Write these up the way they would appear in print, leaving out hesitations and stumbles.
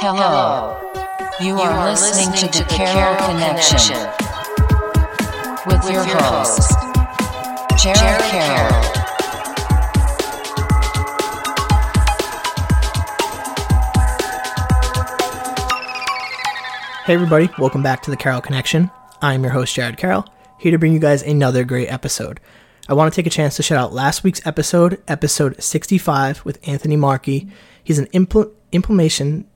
Hello. You are listening to the Carroll Connection with your host, Jared Carroll. Hey everybody, welcome back to the Carroll Connection. I'm your host, Jared Carroll, here to bring you guys another great episode. I want to take a chance to shout out last week's episode, episode 65, with Anthony Markey. He's an inflammation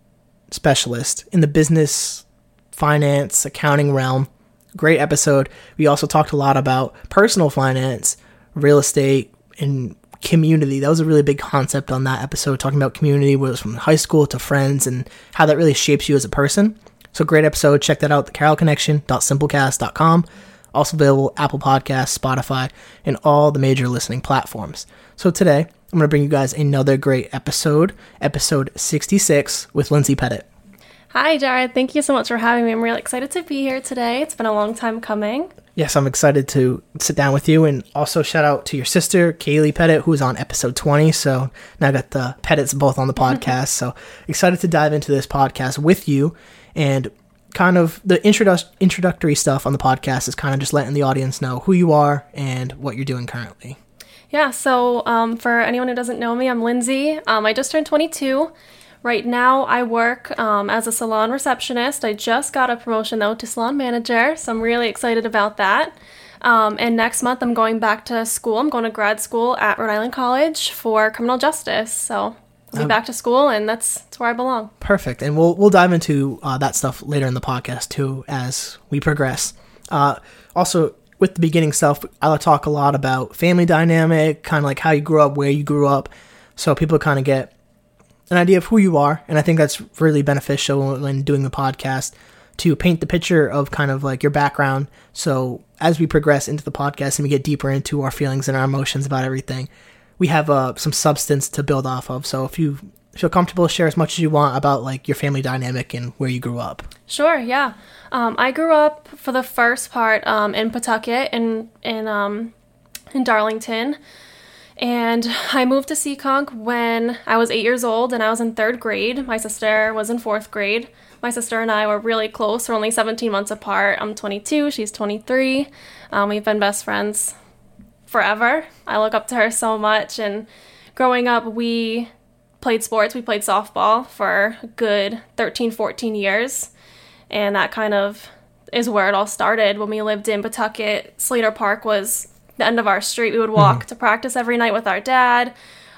specialist in the business, finance, accounting realm. Great episode. We also talked a lot about personal finance, real estate, and community. That was a really big concept on that episode, talking about community, whether it was from high school to friends, and how that really shapes you as a person. So great episode. Check that out, thecarrollconnection.simplecast.com. Also available Apple Podcasts, Spotify, and all the major listening platforms. So today, I'm going to bring you guys another great episode, episode 66 with Lindsay Pettit. Hi, Jared. Thank you so much for having me. I'm really excited to be here today. It's been a long time coming. Yes, I'm excited to sit down with you, and also shout out to your sister, Kaylee Pettit, who was on episode 20. So now I got the Pettits both on the podcast. So excited to dive into this podcast with you. And kind of the introductory stuff on the podcast is kind of just letting the audience know who you are and what you're doing currently. Yeah, so for anyone who doesn't know me, I'm Lindsay. I just turned 22. Right now I work as a salon receptionist. I just got a promotion though to salon manager, so I'm really excited about that. And next month I'm going back to school. I'm going to grad school at Rhode Island College for criminal justice, so I'll be back to school, and that's where I belong. Perfect. And we'll dive into that stuff later in the podcast, too, as we progress. Also, with the beginning stuff, I'll talk a lot about family dynamic, kind of like how you grew up, where you grew up, so people kind of get an idea of who you are. And I think that's really beneficial when doing the podcast, to paint the picture of kind of like your background. So as we progress into the podcast and we get deeper into our feelings and our emotions about everything, we have some substance to build off of. So if you feel comfortable, share as much as you want about like your family dynamic and where you grew up. Sure, yeah. I grew up for the first part in Pawtucket in Darlington. And I moved to Seekonk when I was 8 years old, and I was in third grade. My sister was in fourth grade. My sister and I were really close. We're only 17 months apart. I'm 22. She's 23. We've been best friends forever. I look up to her so much, and growing up we played sports. We played softball for a good 13-14 years, and that kind of is where it all started. When we lived in Pawtucket, Slater Park was the end of our street. We would walk to practice every night with our dad.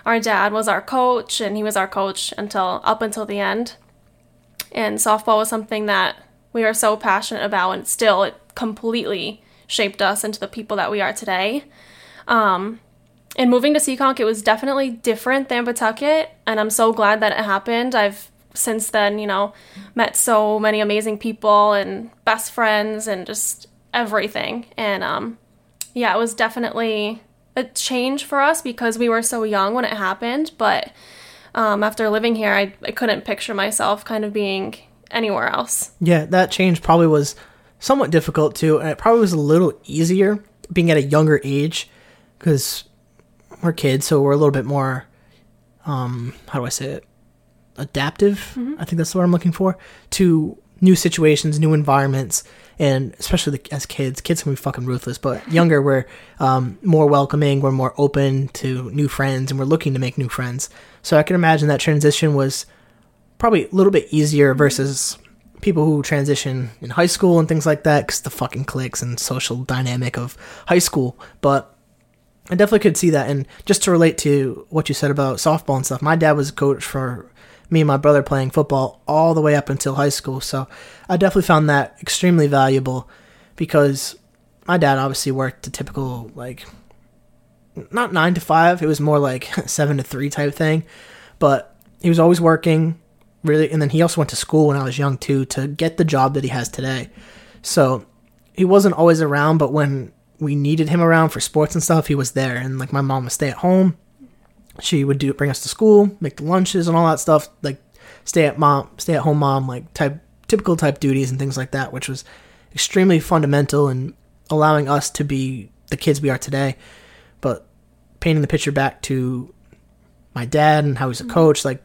Our dad was our coach, and he was our coach up until the end. And softball was something that we were so passionate about, and still it completely shaped us into the people that we are today. And moving to Seekonk, it was definitely different than Pawtucket, and I'm so glad that it happened. I've since then, met so many amazing people and best friends and just everything. And, it was definitely a change for us because we were so young when it happened. But, after living here, I couldn't picture myself kind of being anywhere else. Yeah. That change probably was somewhat difficult too. And it probably was a little easier being at a younger age, because we're kids, so we're a little bit more, adaptive, I think that's the word I'm looking for, to new situations, new environments, and especially as kids can be fucking ruthless, but younger, we're more welcoming, we're more open to new friends, and we're looking to make new friends. So I can imagine that transition was probably a little bit easier versus people who transition in high school and things like that, because the fucking cliques and social dynamic of high school. But I definitely could see that. And just to relate to what you said about softball and stuff, my dad was a coach for me and my brother playing football all the way up until high school. So I definitely found that extremely valuable, because my dad obviously worked the typical, like, not 9 to 5, it was more like 7 to 3 type thing, but he was always working, really. And then he also went to school when I was young too, to get the job that he has today. So he wasn't always around, but when we needed him around for sports and stuff, he was there. And like, my mom would stay at home, she would bring us to school, make the lunches and all that stuff, like stay at home mom, like typical duties and things like that, which was extremely fundamental in allowing us to be the kids we are today. But painting the picture back to my dad and how he's a coach, like,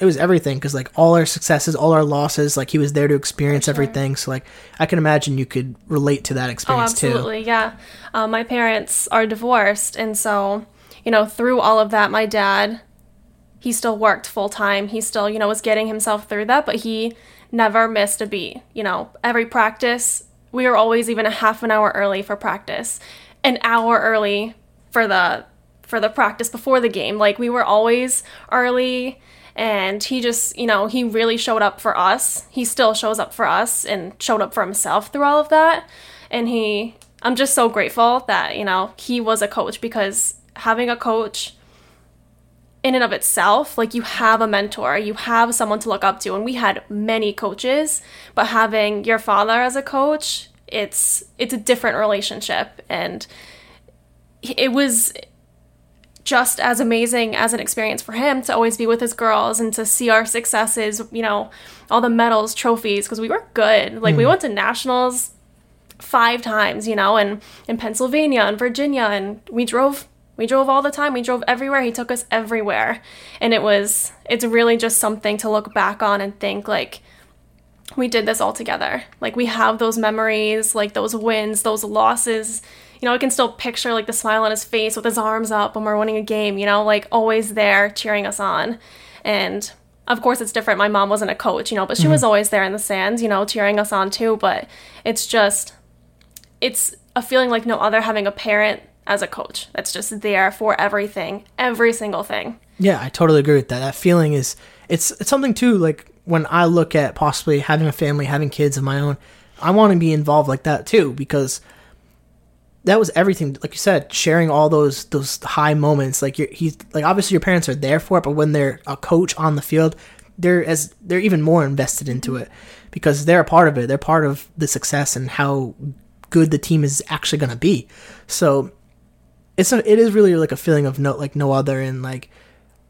it was everything, because like all our successes, all our losses, like he was there to experience everything. So like I can imagine you could relate to that experience too. Oh, absolutely, yeah. My parents are divorced, and so you know through all of that, my dad, he still worked full time. He still was getting himself through that, but he never missed a beat. You know, every practice, we were always even a half an hour early for practice, an hour early for the practice before the game. Like we were always early. And he just, he really showed up for us. He still shows up for us and showed up for himself through all of that. And I'm just so grateful that, he was a coach, because having a coach in and of itself, like you have a mentor, you have someone to look up to. And we had many coaches, but having your father as a coach, it's a different relationship. And it was just as amazing as an experience for him to always be with his girls and to see our successes, all the medals, trophies, because we were good. Like we went to nationals 5 times, and in Pennsylvania and Virginia, and we drove all the time. We drove everywhere. He took us everywhere. And it's really just something to look back on and think like, we did this all together. Like we have those memories, like those wins, those losses. I can still picture, like, the smile on his face with his arms up when we're winning a game, like, always there cheering us on. And, of course, it's different. My mom wasn't a coach, but she was always there in the stands, cheering us on, too. But it's just, it's a feeling like no other, having a parent as a coach that's just there for everything, every single thing. Yeah, I totally agree with that. That feeling is, it's something, too, like, when I look at possibly having a family, having kids of my own, I want to be involved like that, too, because that was everything, like you said, sharing all those high moments. Like obviously your parents are there for it, but when they're a coach on the field, they're even more invested into it, because they're a part of it. They're part of the success and how good the team is actually going to be. So it is really like a feeling of no other, and like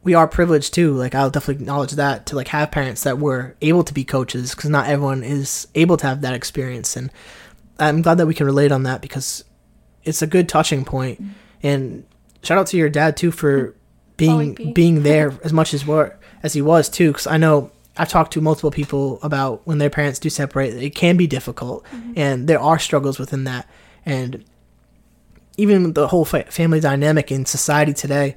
we are privileged too. Like I'll definitely acknowledge that, to like have parents that were able to be coaches, because not everyone is able to have that experience. And I'm glad that we can relate on that, because it's a good touching point. And shout out to your dad too for being there as much as he was too, because I know I've talked to multiple people about when their parents do separate, it can be difficult, and there are struggles within that. And even the whole family dynamic in society today,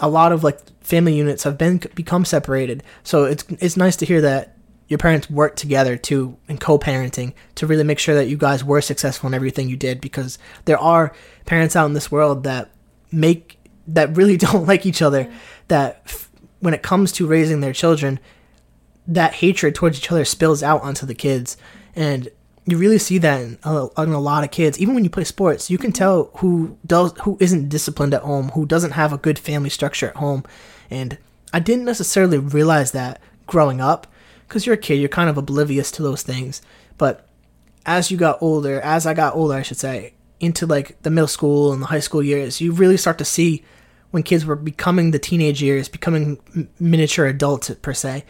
a lot of like family units have become separated. So it's nice to hear that your parents worked together too, and co-parenting, to really make sure that you guys were successful in everything you did, because there are parents out in this world that really don't like each other, when it comes to raising their children, that hatred towards each other spills out onto the kids. And you really see that in a lot of kids. Even when you play sports, you can tell who isn't disciplined at home, who doesn't have a good family structure at home. And I didn't necessarily realize that growing up, because you're a kid, you're kind of oblivious to those things. But as I got older, I should say, into like the middle school and the high school years, you really start to see when kids were becoming the teenage years, becoming miniature adults per se,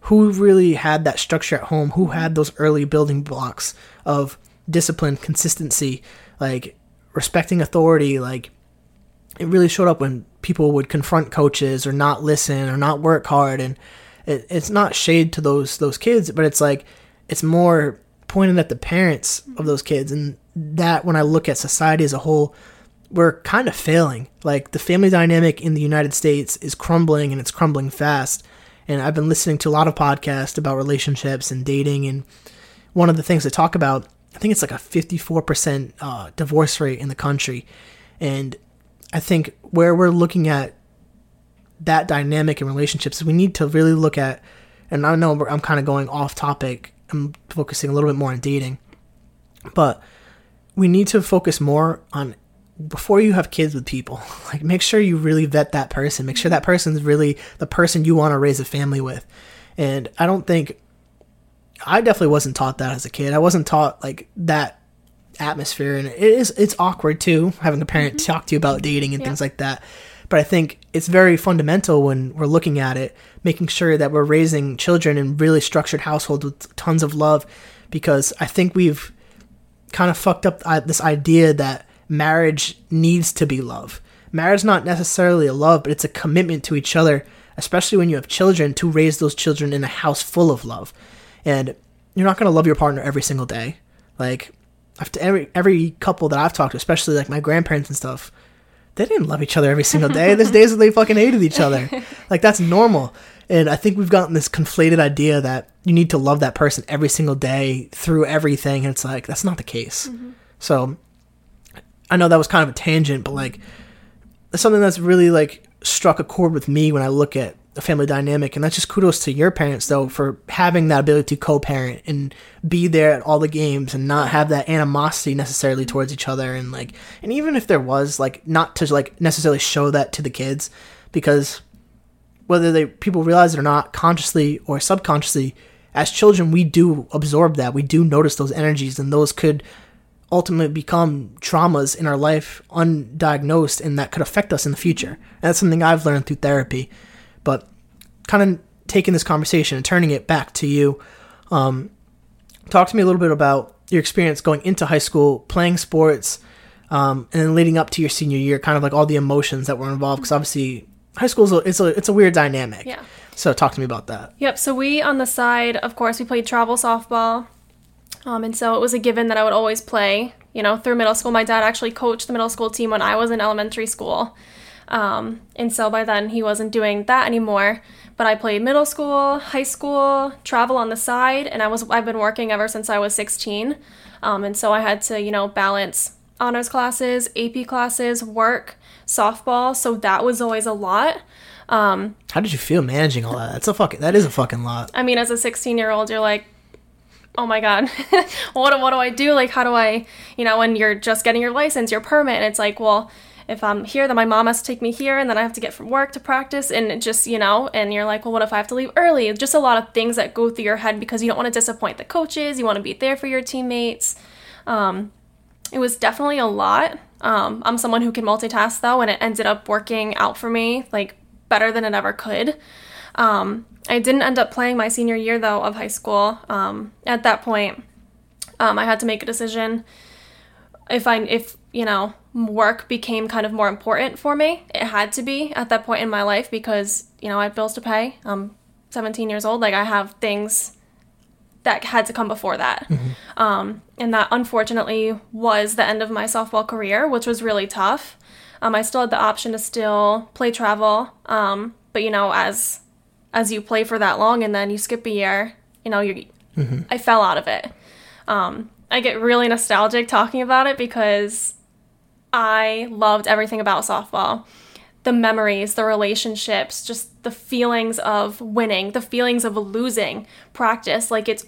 who really had that structure at home, who had those early building blocks of discipline, consistency, like respecting authority. Like it really showed up when people would confront coaches or not listen or not work hard. And it's not shade to those kids, but it's like it's more pointed at the parents of those kids. And that, when I look at society as a whole, we're kind of failing. Like the family dynamic in the United States is crumbling, and it's crumbling fast. And I've been listening to a lot of podcasts about relationships and dating, and one of the things they talk about, I think it's like a 54% divorce rate in the country. And I think where we're looking at that dynamic in relationships, we need to really look at, and I know I'm kind of going off topic, I'm focusing a little bit more on dating, but we need to focus more on, before you have kids with people, like make sure you really vet that person, make sure that person's really the person you want to raise a family with. And I definitely wasn't taught that as a kid. I wasn't taught like that atmosphere, and it's awkward too, having a parent talk to you about dating and things like that. But I think it's very fundamental when we're looking at it, making sure that we're raising children in really structured households with tons of love, because I think we've kind of fucked up this idea that marriage needs to be love. Marriage is not necessarily a love, but it's a commitment to each other especially when you have children, to raise those children in a house full of love. And you're not going to love your partner every single day. Like, after every couple that I've talked to, especially like my grandparents and stuff, they didn't love each other every single day. There's days that they fucking hated each other. Like, that's normal. And I think we've gotten this conflated idea that you need to love that person every single day through everything. And it's like, that's not the case. Mm-hmm. So I know that was kind of a tangent, but like, that's something that's really like struck a chord with me when I look at a family dynamic. And that's just kudos to your parents, though, for having that ability to co-parent and be there at all the games and not have that animosity necessarily towards each other. And like, and even if there was, like, not to like necessarily show that to the kids, because whether people realize it or not, consciously or subconsciously, as children, we do absorb that. We do notice those energies, and those could ultimately become traumas in our life undiagnosed, and that could affect us in the future. And that's something I've learned through therapy. But kind of taking this conversation and turning it back to you, talk to me a little bit about your experience going into high school, playing sports, and then leading up to your senior year, kind of like all the emotions that were involved, because obviously high school is a weird dynamic. Yeah. So talk to me about that. Yep. So we, on the side, of course, we played travel softball. And so it was a given that I would always play, you know, through middle school. My dad actually coached the middle school team when I was in elementary school. And so by then he wasn't doing that anymore, but I played middle school, high school, travel on the side. And I've been working ever since I was 16. And so I had to, you know, balance honors classes, AP classes, work, softball. So that was always a lot. How did you feel managing all that? That is a fucking lot. I mean, as a 16-year-old, you're like, oh my God, what do I do? Like, how do I, you know, when you're just getting your license, your permit, and it's like, well, if I'm here, then my mom has to take me here, and then I have to get from work to practice, and it just, you know, and you're like, well, what if I have to leave early? Just a lot of things that go through your head because you don't want to disappoint the coaches. You want to be there for your teammates. It was definitely a lot. I'm someone who can multitask, though, and it ended up working out for me, like, better than it ever could. I didn't end up playing my senior year, though, of high school. At that point, I had to make a decision if you know, work became kind of more important for me. It had to be at that point in my life because, you know, I had bills to pay. I'm 17 years old. Like, I have things that had to come before that. Mm-hmm. And that, unfortunately, was the end of my softball career, which was really tough. I still had the option to still play travel. But, you know, as you play for that long and then you skip a year, you know, mm-hmm. I fell out of it. I get really nostalgic talking about it because I loved everything about softball. The memories, the relationships, just the feelings of winning, the feelings of losing, practice. Like, it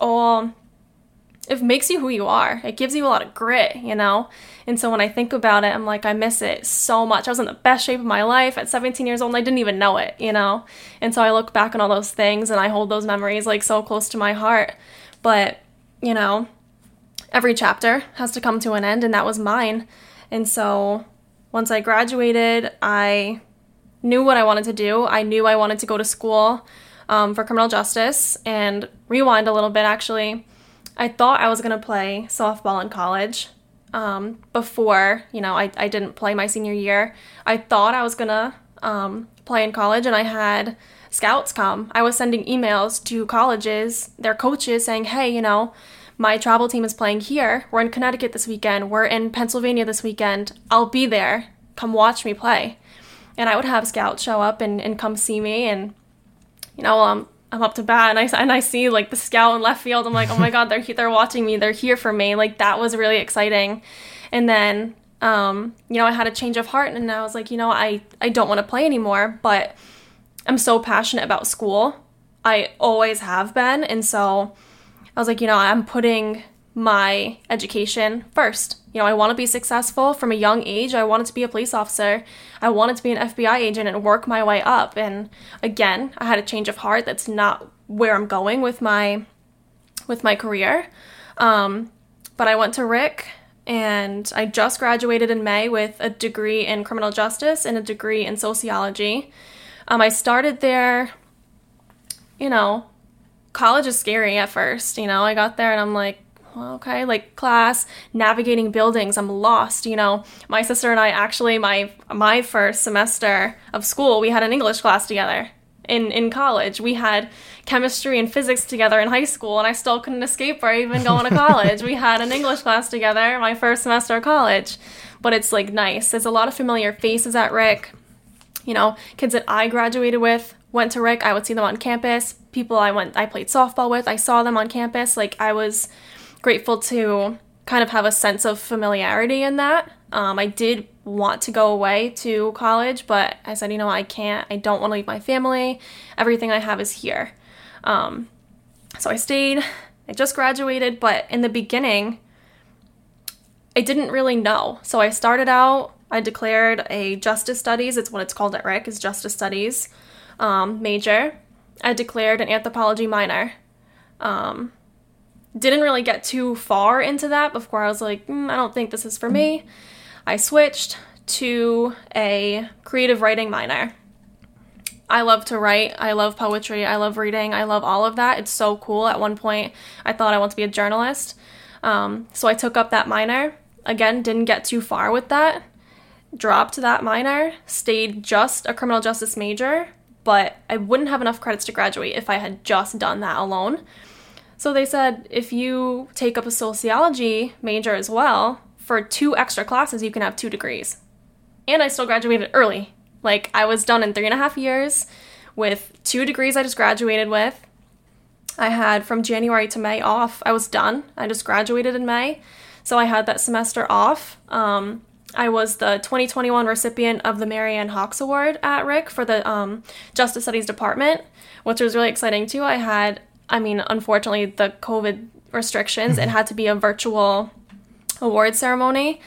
makes you who you are. It gives you a lot of grit, you know? And so when I think about it, I'm like, I miss it so much. I was in the best shape of my life at 17 years old, and I didn't even know it, you know? And so I look back on all those things, and I hold those memories, like, so close to my heart. But, you know, every chapter has to come to an end, and that was mine. And so once I graduated, I knew what I wanted to do. I knew I wanted to go to school for criminal justice. And rewind a little bit, actually, I thought I was going to play softball in college before, you know, I didn't play my senior year. I thought I was going to play in college, and I had scouts come. I was sending emails to colleges, their coaches, saying, hey, you know, my travel team is playing here. We're in Connecticut this weekend. We're in Pennsylvania this weekend. I'll be there. Come watch me play. And I would have scouts show up and come see me. And, you know, I'm up to bat, and I see, like, the scout in left field. I'm like, oh, my God, they're watching me. They're here for me. Like, that was really exciting. And then, you know, I had a change of heart, and I was like, you know, I don't want to play anymore, but I'm so passionate about school. I always have been. And so I was like, you know, I'm putting my education first. You know, I want to be successful from a young age. I wanted to be a police officer. I wanted to be an FBI agent and work my way up. And again, I had a change of heart. That's not where I'm going with my career. But I went to RIC, and I just graduated in May with a degree in criminal justice and a degree in sociology. I started there, you know. College is scary at first, you know. I got there and I'm like, well, okay, like class, navigating buildings, I'm lost, you know. My sister and I actually, my first semester of school, we had an English class together. in college. We had chemistry and physics together in high school, and I still couldn't escape or even going to college. We had an English class together my first semester of college. But it's, like, nice. There's a lot of familiar faces at RIC. You know, kids that I graduated with went to RIC. I would see them on campus. People I played softball with, I saw them on campus. Like, I was grateful to kind of have a sense of familiarity in that. I did want to go away to college, but I said, you know, I don't want to leave my family. Everything I have is here. So I stayed. I just graduated, but in the beginning, I didn't really know. So I started out, I declared a Justice Studies, it's what it's called at RIC, is Justice Studies major. I declared an anthropology minor. Didn't really get too far into that before I was like, I don't think this is for me. I switched to a creative writing minor. I love to write. I love poetry. I love reading. I love all of that. It's so cool. At one point, I thought I wanted to be a journalist. So I took up that minor. Again, didn't get too far with that. Dropped that minor. Stayed just a criminal justice major. But I wouldn't have enough credits to graduate if I had just done that alone. So they said, if you take up a sociology major as well, for 2 extra classes, you can have 2 degrees. And I still graduated early. Like, I was done in 3.5 years with 2 degrees I just graduated with. I had from January to May off. I was done. I just graduated in May. So I had that semester off. I was the 2021 recipient of the Mary Ann Hawkes Award at RIC for the Justice Studies Department, which was really exciting, too. Unfortunately, the COVID restrictions, it had to be a virtual award ceremony.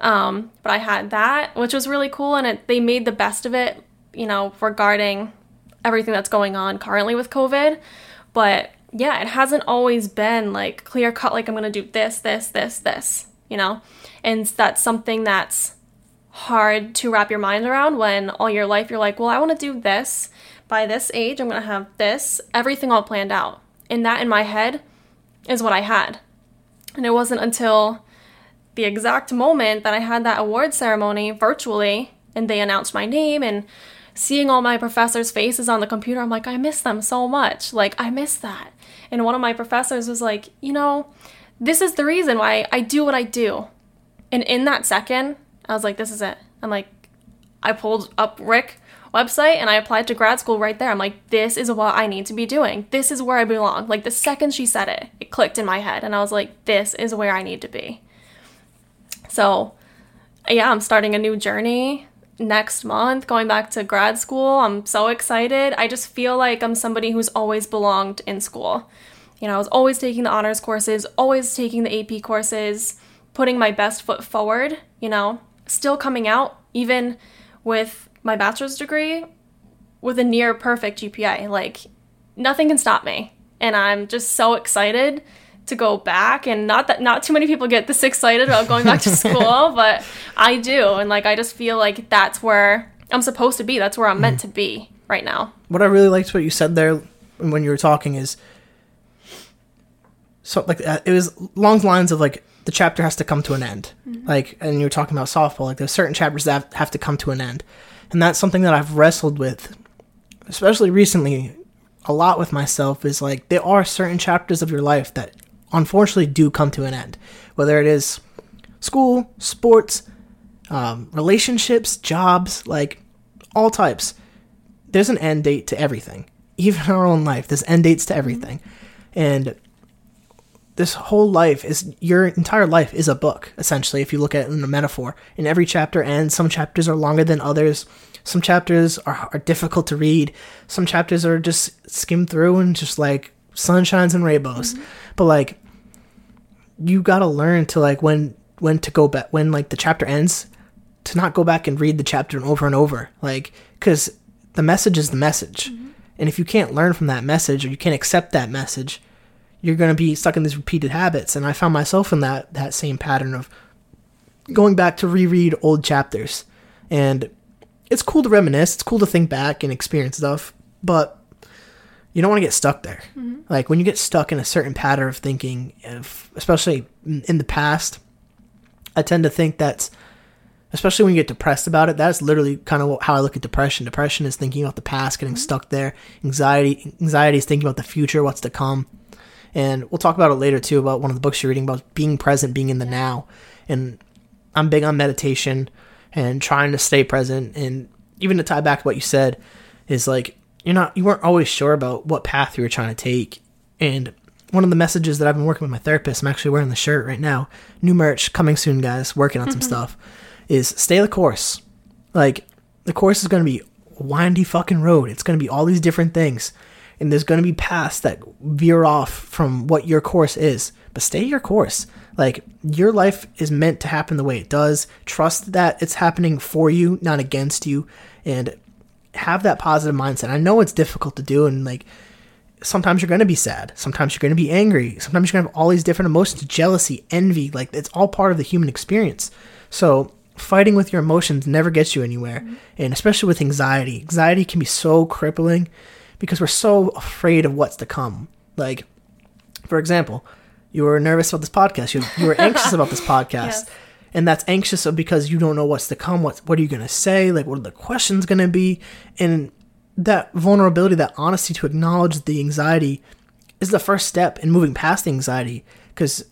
But I had that, which was really cool, and they made the best of it, you know, regarding everything that's going on currently with COVID. But, yeah, it hasn't always been, like, clear-cut, like, I'm going to do this, this, this, this, you know? And that's something that's hard to wrap your mind around when all your life you're like, well, I want to do this. By this age, I'm going to have this. Everything all planned out. And that in my head is what I had. And it wasn't until the exact moment that I had that award ceremony virtually and they announced my name and seeing all my professors' faces on the computer, I'm like, I miss them so much. Like, I miss that. And one of my professors was like, you know, this is the reason why I do what I do. And in that second, I was like, this is it. I'm like, I pulled up RIC website and I applied to grad school right there. I'm like, this is what I need to be doing. This is where I belong. Like, the second she said it, it clicked in my head. And I was like, this is where I need to be. So, yeah, I'm starting a new journey next month, going back to grad school. I'm so excited. I just feel like I'm somebody who's always belonged in school. You know, I was always taking the honors courses, always taking the AP courses, putting my best foot forward, you know, still coming out, even with my bachelor's degree, with a near perfect GPA. Like, nothing can stop me. And I'm just so excited to go back. And not too many people get this excited about going back to school, but I do. And like, I just feel like that's where I'm supposed to be. That's where I'm meant to be right now. What I really liked what you said there when you were talking is, so like, it was along the lines of like, the chapter has to come to an end. Mm-hmm. Like, and you were talking about softball, like there's certain chapters that have to come to an end. And that's something that I've wrestled with, especially recently, a lot with myself, is like, there are certain chapters of your life that unfortunately do come to an end, whether it is school, sports, relationships, jobs, like all types. There's an end date to everything. Even our own life, there's end dates to everything. Mm-hmm. And this whole life is, your entire life is a book, essentially, if you look at it in a metaphor. And every chapter ends. Some chapters are longer than others. Some chapters are difficult to read. Some chapters are just skimmed through and just like sunshines and rainbows. Mm-hmm. But like, you gotta learn to like when to go back, when like the chapter ends, to not go back and read the chapter over and over. Like, because the message is the message. Mm-hmm. And if you can't learn from that message, or you can't accept that message, you're going to be stuck in these repeated habits. And I found myself in that same pattern of going back to reread old chapters. And it's cool to reminisce. It's cool to think back and experience stuff. But you don't want to get stuck there. Mm-hmm. Like, when you get stuck in a certain pattern of thinking, especially in the past, I tend to think that's especially when you get depressed about it. That's literally kind of how I look at depression. Depression is thinking about the past, getting stuck there. Anxiety is thinking about the future, what's to come. And we'll talk about it later too, about one of the books you're reading about being present, being in the now. And I'm big on meditation and trying to stay present. And even to tie back to what you said is like, you weren't always sure about what path you were trying to take. And one of the messages that I've been working with my therapist, I'm actually wearing the shirt right now, new merch coming soon, guys, working on some stuff, is stay the course. Like, the course is going to be a windy fucking road. It's going to be all these different things. And there's going to be paths that veer off from what your course is, but stay your course. Like, your life is meant to happen the way it does. Trust that it's happening for you, not against you, and have that positive mindset. I know it's difficult to do, and like, sometimes you're going to be sad. Sometimes you're going to be angry. Sometimes you're going to have all these different emotions, jealousy, envy. Like, it's all part of the human experience. So fighting with your emotions never gets you anywhere. Mm-hmm. And especially with anxiety. Anxiety can be so crippling because we're so afraid of what's to come. Like, for example, you were nervous about this podcast. You were anxious about this podcast. Yes. And that's anxious because you don't know what's to come. What are you going to say? Like, what are the questions going to be? And that vulnerability, that honesty to acknowledge the anxiety is the first step in moving past the anxiety, because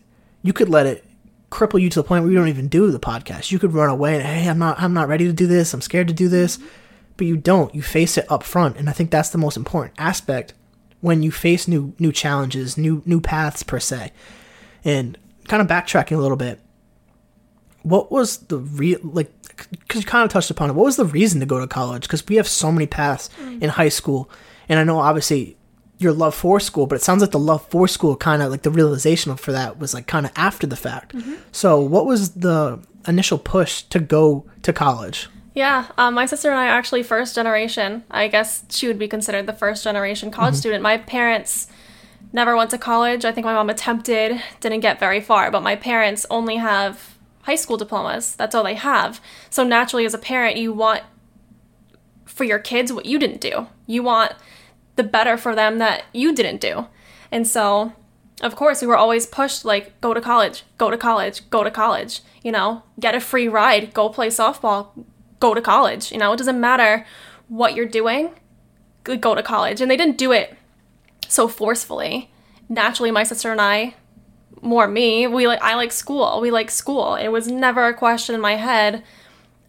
you could let it cripple you to the point where you don't even do the podcast. You could run away and, hey, I'm not ready to do this. I'm scared to do this. But you don't. You face it up front. And I think that's the most important aspect when you face new challenges, new paths per se. And kind of backtracking a little bit, what was the because you kind of touched upon it, what was the reason to go to college? Because we have so many paths in high school, and I know obviously your love for school, but it sounds like the love for school kind of like the realization for that was like kind of after the fact. Mm-hmm. So what was the initial push to go to college? Yeah, my sister and I are actually first generation. I guess she would be considered the first generation college student. My parents never went to college. I think my mom attempted, didn't get very far, but my parents only have high school diplomas. That's all they have. So naturally, as a parent, you want for your kids what you didn't do. You want the better for them that you didn't do. And so, of course, we were always pushed, like, go to college, go to college, go to college, get a free ride, go play softball, go to college. It doesn't matter what you're doing, go to college. And they didn't do it so forcefully. Naturally, my sister and I, more me, I like school. We like school. It was never a question in my head,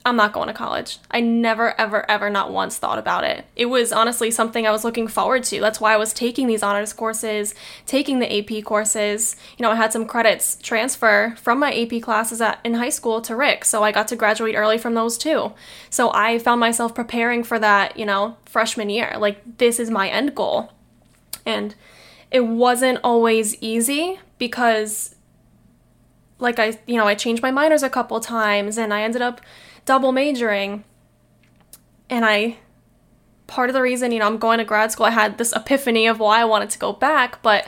I'm not going to college. I never, ever, ever not once thought about it. It was honestly something I was looking forward to. That's why I was taking these honors courses, taking the AP courses. I had some credits transfer from my AP classes in high school to RIC, so I got to graduate early from those too. So I found myself preparing for that, freshman year. Like, this is my end goal. And it wasn't always easy because, like, I changed my minors a couple times and I ended up double majoring. And part of the reason, I'm going to grad school, I had this epiphany of why I wanted to go back. But,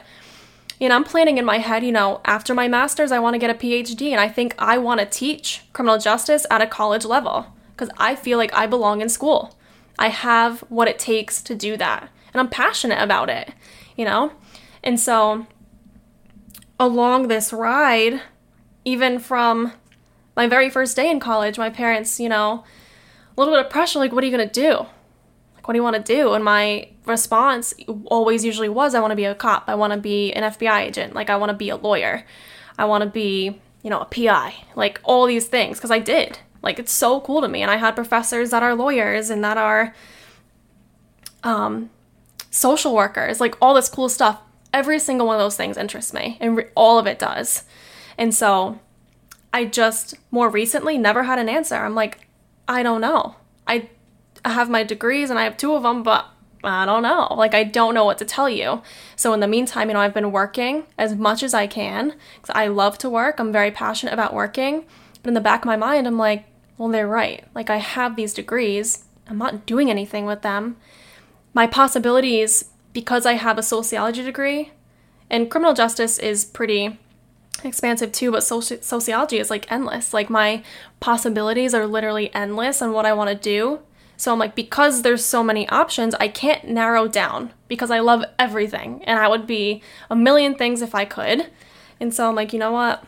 I'm planning in my head, after my master's, I want to get a PhD. And I think I want to teach criminal justice at a college level because I feel like I belong in school. I have what it takes to do that. And I'm passionate about it, And so along this ride, even from my very first day in college, my parents, a little bit of pressure, like, what are you going to do? Like, what do you want to do? And my response always usually was, I want to be a cop. I want to be an FBI agent. Like, I want to be a lawyer. I want to be, a PI. Like, all these things, because I did. Like, it's so cool to me. And I had professors that are lawyers and that are social workers, like all this cool stuff. Every single one of those things interests me, and all of it does. And so I just more recently never had an answer. I'm like, I don't know. I have my degrees and I have two of them, but I don't know. Like, I don't know what to tell you. So in the meantime, I've been working as much as I can because I love to work. I'm very passionate about working. But in the back of my mind, I'm like, well, they're right. Like, I have these degrees. I'm not doing anything with them. My possibilities, because I have a sociology degree, and criminal justice is pretty expansive too, but sociology is like endless. Like, my possibilities are literally endless on what I want to do. So I'm like, because there's so many options, I can't narrow down because I love everything and I would be a million things if I could. And so I'm like, you know what?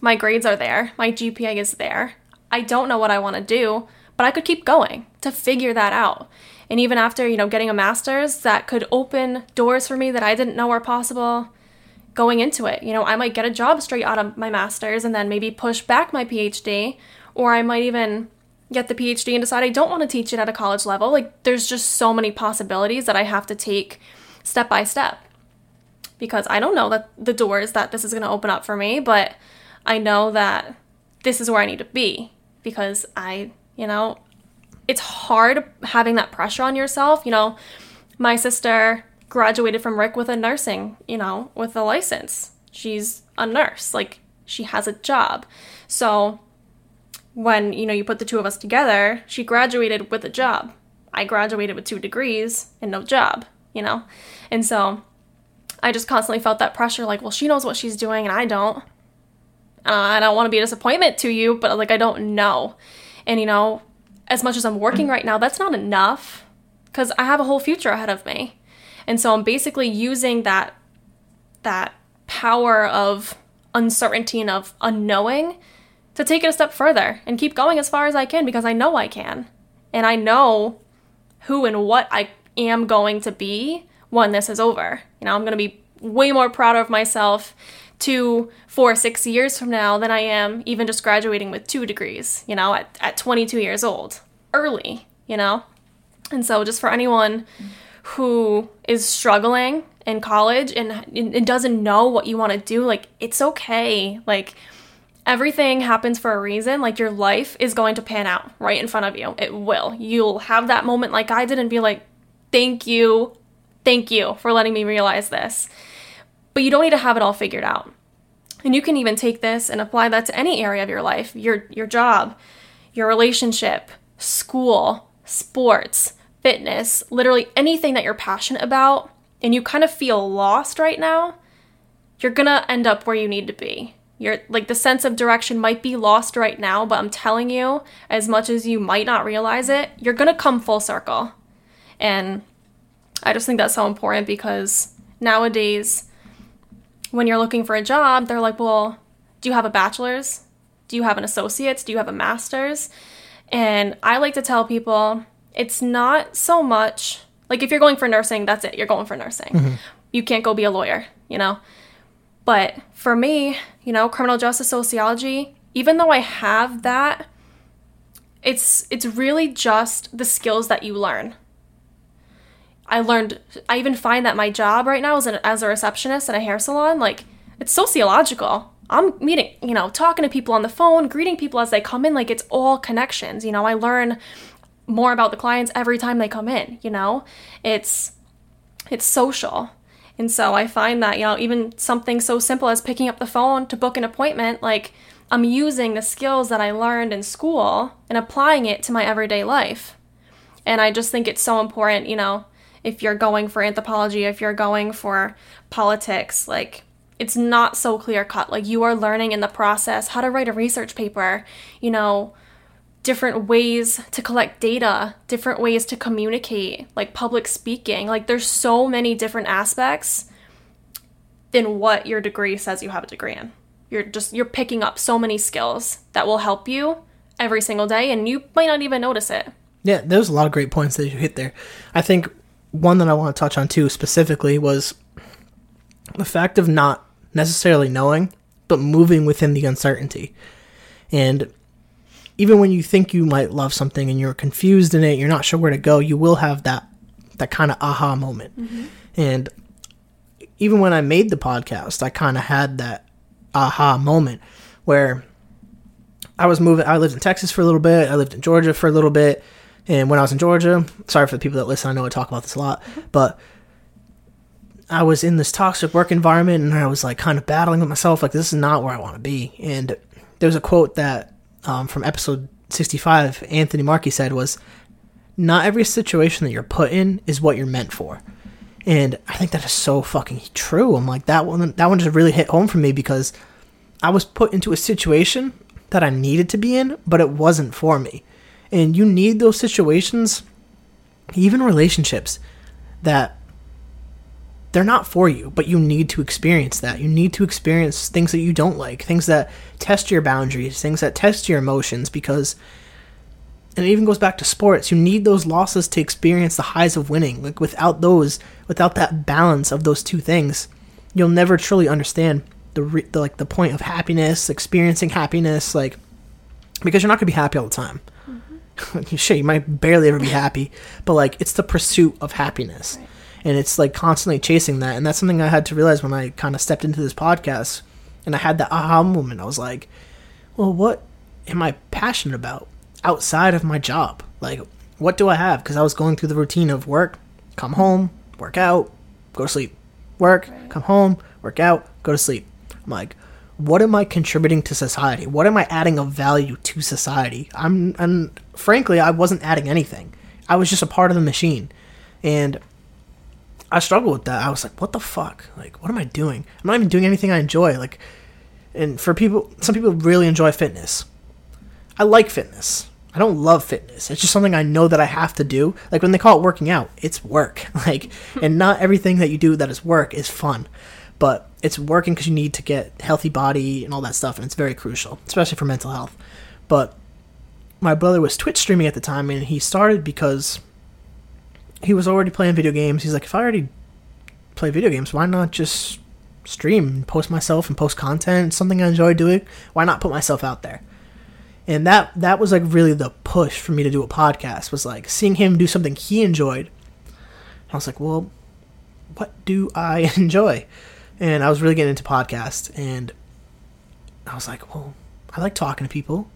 My grades are there. My GPA is there. I don't know what I want to do, but I could keep going to figure that out. And even after, getting a master's, that could open doors for me that I didn't know were possible going into it. I might get a job straight out of my master's and then maybe push back my PhD, or I might even get the PhD and decide I don't want to teach it at a college level. There's just so many possibilities that I have to take step by step, because I don't know that the doors that this is going to open up for me, but I know that this is where I need to be, because it's hard having that pressure on yourself. My sister graduated from RIC with a nursing, with a license. She's a nurse. She has a job. So when, you put the two of us together, she graduated with a job. I graduated with 2 degrees and no job, And so I just constantly felt that pressure, she knows what she's doing and I don't. I don't want to be a disappointment to you, but, I don't know. And, as much as I'm working right now, that's not enough, because I have a whole future ahead of me. And so I'm basically using that power of uncertainty and of unknowing to take it a step further and keep going as far as I can, because I know I can. And I know who and what I am going to be when this is over. I'm going to be way more proud of myself 2, 4, 6 years from now than I am even just graduating with 2 degrees, at 22 years old, early, And so just for anyone who is struggling in college and doesn't know what you want to do, it's okay. Everything happens for a reason. Your life is going to pan out right in front of you. It will. You'll have that moment like I did and be like, thank you for letting me realize this. But you don't need to have it all figured out. And you can even take this and apply that to any area of your life, your job, your relationship, school, sports, fitness, literally anything that you're passionate about, and you kind of feel lost right now, you're going to end up where you need to be. You're the sense of direction might be lost right now, but I'm telling you, as much as you might not realize it, you're going to come full circle. And I just think that's so important, because nowadays, when you're looking for a job, they're like, well, do you have a bachelor's? Do you have an associate's? Do you have a master's? And I like to tell people, it's not so much, if you're going for nursing, that's it. You're going for nursing. Mm-hmm. You can't go be a lawyer, But for me, criminal justice sociology, even though I have that, it's really just the skills that you learn. I even find that my job right now is as a receptionist in a hair salon, it's sociological. I'm meeting, talking to people on the phone, greeting people as they come in, it's all connections. I learn more about the clients every time they come in, It's social. And so I find that, even something so simple as picking up the phone to book an appointment, I'm using the skills that I learned in school and applying it to my everyday life. And I just think it's so important, if you're going for anthropology, if you're going for politics, it's not so clear cut. You are learning in the process how to write a research paper, different ways to collect data, different ways to communicate, public speaking. There's so many different aspects than what your degree says you have a degree in. You're picking up so many skills that will help you every single day, and you might not even notice it. Yeah, there's a lot of great points that you hit there. I think one that I want to touch on too specifically was the fact of not necessarily knowing, but moving within the uncertainty. And even when you think you might love something and you're confused in it, you're not sure where to go, you will have that kind of aha moment. Mm-hmm. And even when I made the podcast, I kind of had that aha moment where I was moving. I lived in Texas for a little bit. I lived in Georgia for a little bit. And when I was in Georgia, sorry for the people that listen, I know I talk about this a lot, but I was in this toxic work environment and I was kind of battling with myself, this is not where I want to be. And there was a quote that from episode 65, Anthony Markey said was, "Not every situation that you're put in is what you're meant for." And I think that is so fucking true. I'm that one just really hit home for me, because I was put into a situation that I needed to be in, but it wasn't for me. And you need those situations, even relationships, that they're not for you, but you need to experience that. You need to experience things that you don't like, things that test your boundaries, things that test your emotions, because, and it even goes back to sports, you need those losses to experience the highs of winning. Like without those, without that balance of those two things, you'll never truly understand the point of happiness, experiencing happiness, like, because you're not going to be happy all the time. Mm-hmm. Shit, you might barely ever be happy, but like it's the pursuit of happiness. Right. And it's like constantly chasing that. And that's something I had to realize when I kind of stepped into this podcast and I had that aha moment. I was like, well, what am I passionate about outside of my job? Like, what do I have? Because I was going through the routine of work, come home, work out, go to sleep, work, right. Come home, work out, go to sleep. I'm like, what am I contributing to society? What am I adding of value to society? And frankly, I wasn't adding anything. I was just a part of the machine. And I struggled with that. I was like, what the fuck? Like, what am I doing? I'm not even doing anything I enjoy. Like, and for people, some people really enjoy fitness. I like fitness. I don't love fitness. It's just something I know that I have to do. Like when they call it working out, it's work. Like, and not everything that you do that is work is fun, but it's working because you need to get a healthy body and all that stuff. And it's very crucial, especially for mental health. But my brother was Twitch streaming at the time, and he started because he was already playing video games. He's like, if I already play video games, why not just stream and post myself and post content? It's something I enjoy doing. Why not put myself out there? And that was like really the push for me to do a podcast, was like seeing him do something he enjoyed. I was like, well, what do I enjoy? And I was really getting into podcasts, and I was like, well, I like talking to people.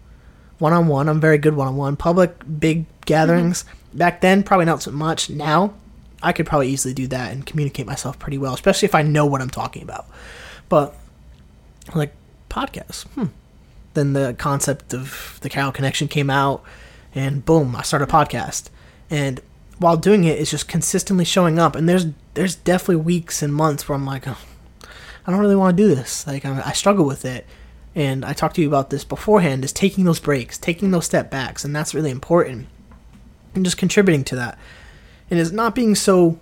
One-on-one, I'm very good one-on-one. Public, big gatherings. Mm-hmm. Back then, probably not so much. Now, I could probably easily do that and communicate myself pretty well, especially if I know what I'm talking about. But, like, podcasts. Then the concept of the Carroll Connection came out, and boom, I started a podcast. And while doing it, it's just consistently showing up. And there's definitely weeks and months where I'm like, oh, I don't really want to do this. Like, I struggle with it. And I talked to you about this beforehand, is taking those breaks, taking those step backs. And that's really important. And just contributing to that, and is not being so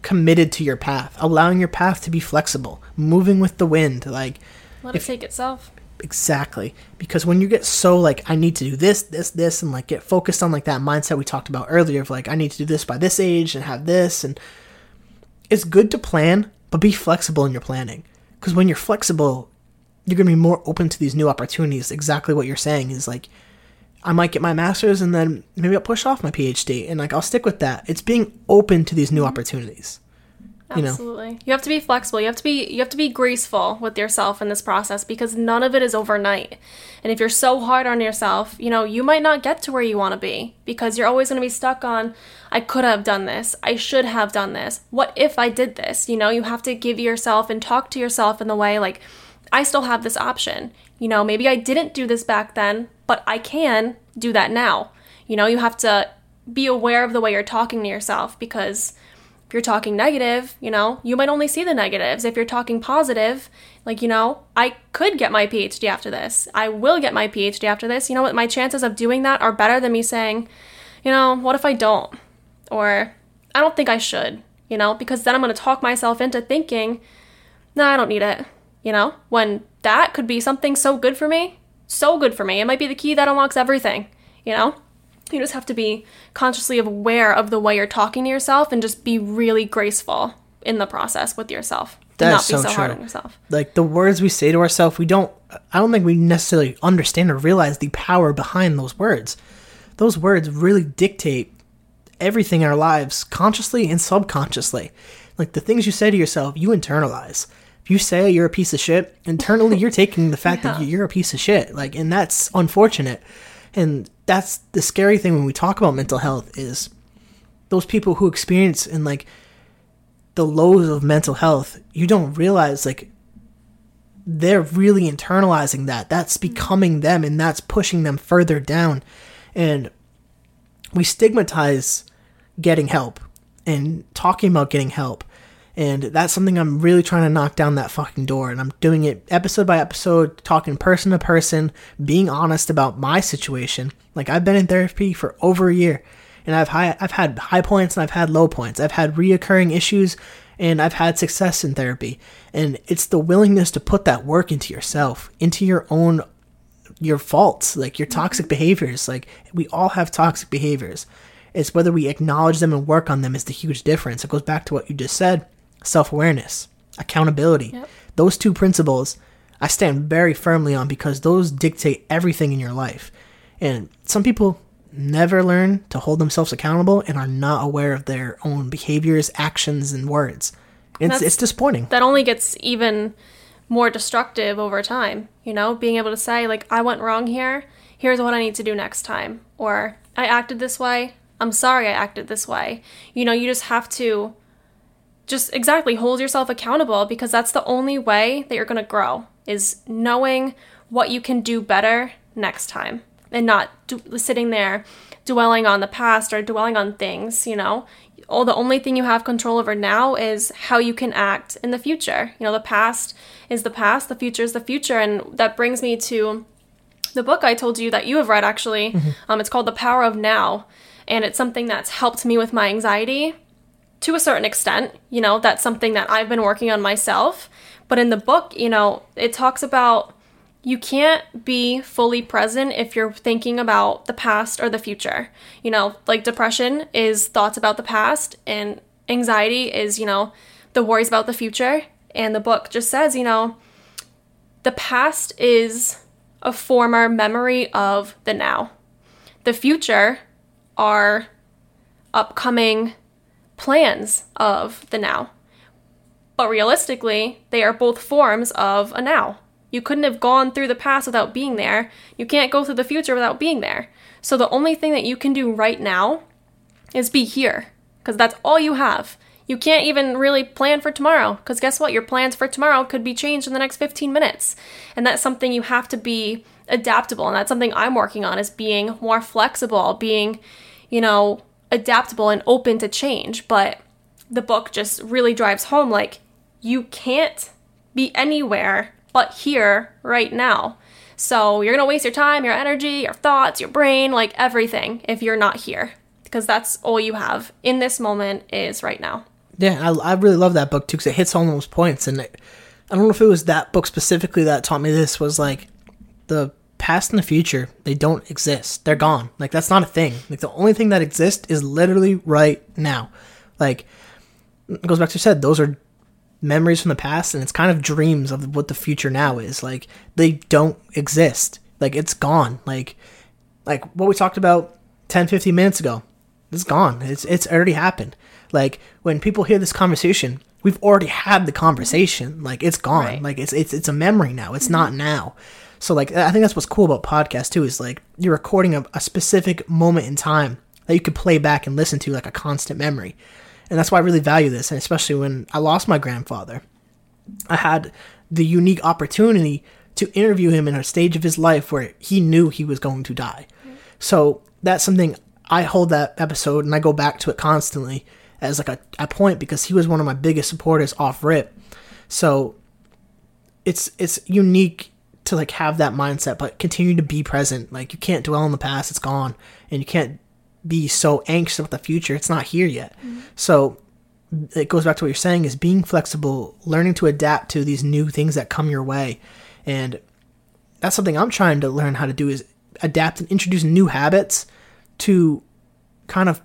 committed to your path, allowing your path to be flexible, moving with the wind, like let it take itself. Exactly, because when you get so like, I need to do this and like get focused on like that mindset we talked about earlier of like, I need to do this by this age and have this, and it's good to plan, but be flexible in your planning, because when you're flexible, you're gonna be more open to these new opportunities. Exactly what you're saying is like, I might get my master's and then maybe I'll push off my PhD, and like I'll stick with that. It's being open to these new opportunities. Absolutely. You have to be flexible. You have to be graceful with yourself in this process, because none of it is overnight. And if you're so hard on yourself, you might not get to where you want to be, because you're always going to be stuck on, I could have done this. I should have done this. What if I did this? You have to give yourself and talk to yourself in the way like, I still have this option. Maybe I didn't do this back then, but I can do that now. You have to be aware of the way you're talking to yourself, because if you're talking negative, you might only see the negatives. If you're talking positive, like, I could get my PhD after this. I will get my PhD after this. You know what? My chances of doing that are better than me saying, what if I don't? Or I don't think I should, because then I'm going to talk myself into thinking, nah, I don't need it. When that could be something so good for me, It might be the key that unlocks everything, You just have to be consciously aware of the way you're talking to yourself, and just be really graceful in the process with yourself. That's not be so hard on yourself. Like the words we say to ourselves, I don't think we necessarily understand or realize the power behind those words. Those words really dictate everything in our lives, consciously and subconsciously. Like the things you say to yourself, you internalize. You say you're a piece of shit, internally you're taking the fact that you're a piece of shit, like, and that's unfortunate. And that's the scary thing when we talk about mental health, is those people who experience in like the lows of mental health, you don't realize like they're really internalizing that. That's becoming them, and that's pushing them further down. And we stigmatize getting help and talking about getting help. And that's something I'm really trying to knock down that fucking door. And I'm doing it episode by episode, talking person to person, being honest about my situation. Like I've been in therapy for over a year, and I've had high points and I've had low points. I've had reoccurring issues and I've had success in therapy. And it's the willingness to put that work into yourself, into your faults, like your toxic behaviors. Like, we all have toxic behaviors. It's whether we acknowledge them and work on them is the huge difference. It goes back to what you just said, self-awareness, accountability. Yep. Those two principles I stand very firmly on because those dictate everything in your life. And some people never learn to hold themselves accountable and are not aware of their own behaviors, actions, and words. It's disappointing. That only gets even more destructive over time, you know, being able to say, like, I went wrong here. Here's what I need to do next time. Or I acted this way. I'm sorry I acted this way. You know, you just have to just exactly hold yourself accountable, because that's the only way that you're going to grow, is knowing what you can do better next time and not sitting there dwelling on the past or dwelling on things, you know. The only thing you have control over now is how you can act in the future. You know, the past is the past, the future is the future. And that brings me to the book I told you that you have read, actually. Mm-hmm. It's called The Power of Now. And it's something that's helped me with my anxiety to a certain extent. You know, that's something that I've been working on myself. But in the book, you know, it talks about you can't be fully present if you're thinking about the past or the future. You know, like depression is thoughts about the past, and anxiety is, you know, the worries about the future. And the book just says, you know, the past is a former memory of the now. The future are upcoming plans of the now. But realistically, they are both forms of a now. You couldn't have gone through the past without being there. You can't go through the future without being there. So the only thing that you can do right now is be here, because that's all you have. You can't even really plan for tomorrow, because guess what? Your plans for tomorrow could be changed in the next 15 minutes. And that's something you have to be adaptable. And that's something I'm working on, is being more flexible, being, you know, adaptable and open to change. But the book just really drives home, like, you can't be anywhere but here right now. So you're going to waste your time, your energy, your thoughts, your brain, like everything, if you're not here, because that's all you have in this moment is right now. Yeah, I really love that book too, because it hits all those points. And I don't know if it was that book specifically that taught me this, was like, the past and the future, they don't exist. They're gone. Like, that's not a thing. Like, the only thing that exists is literally right now. Like, it goes back to, said, those are memories from the past, and it's kind of dreams of what the future now is. Like, they don't exist. Like, it's gone. Like what we talked about 10-15 minutes ago, it's gone. It's already happened. Like, when people hear this conversation, we've already had the conversation. Like, it's gone. Right. Like, it's a memory now. It's not now. So, like, I think that's what's cool about podcasts too, is like, you're recording a specific moment in time that you could play back and listen to, like a constant memory. And that's why I really value this, and especially when I lost my grandfather. I had the unique opportunity to interview him in a stage of his life where he knew he was going to die. Mm-hmm. So that's something, I hold that episode, and I go back to it constantly as like a point, because he was one of my biggest supporters off rip. So it's unique to like have that mindset, but continue to be present. Like, you can't dwell on the past, it's gone, and you can't be so anxious about the future, it's not here yet. Mm-hmm. So it goes back to what you're saying, is being flexible, learning to adapt to these new things that come your way. And that's something I'm trying to learn how to do, is adapt and introduce new habits to kind of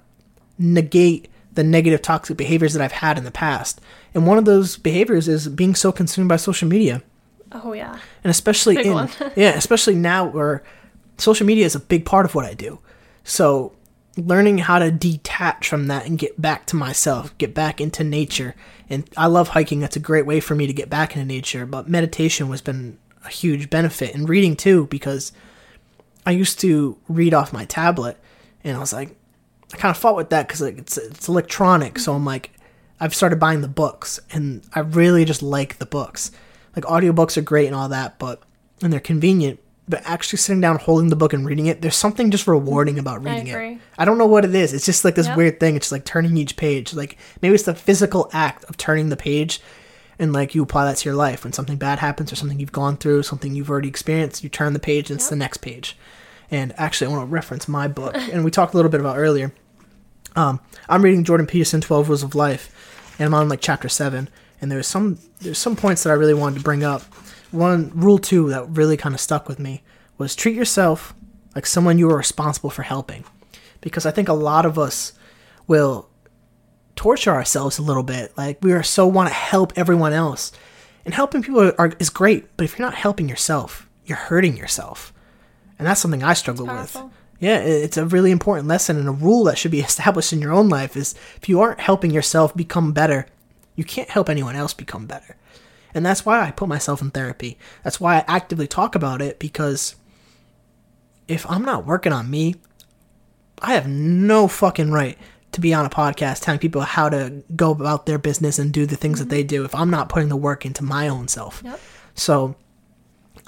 negate the negative toxic behaviors that I've had in the past. And one of those behaviors is being so consumed by social media. Oh yeah. And especially especially now where social media is a big part of what I do. So learning how to detach from that and get back to myself, get back into nature. And I love hiking. That's a great way for me to get back into nature. But meditation has been a huge benefit, and reading too, because I used to read off my tablet, and I was like, I kind of fought with that, because like, it's electronic. So I'm like, I've started buying the books, and I really just like the books. Like, audiobooks are great and all that, and they're convenient. But actually sitting down, holding the book and reading it, there's something just rewarding about reading it. I don't know what it is. It's just like this weird thing. It's like turning each page. Like, maybe it's the physical act of turning the page, and like you apply that to your life. When something bad happens or something you've gone through, something you've already experienced, you turn the page and it's the next page. And actually, I want to reference my book. And we talked a little bit about earlier. I'm reading Jordan Peterson, 12 Rules of Life. and I'm on like chapter 7, and there's some points that I really wanted to bring up. One, rule 2 that really kind of stuck with me was treat yourself like someone you are responsible for helping, because I think a lot of us will torture ourselves a little bit. Like, we are so want to help everyone else, and helping people is great, but if you're not helping yourself, you're hurting yourself, and that's something I struggle with. Yeah, it's a really important lesson, and a rule that should be established in your own life is if you aren't helping yourself become better, you can't help anyone else become better. And that's why I put myself in therapy. That's why I actively talk about it, because if I'm not working on me, I have no fucking right to be on a podcast telling people how to go about their business and do the things that they do if I'm not putting the work into my own self. Yep. So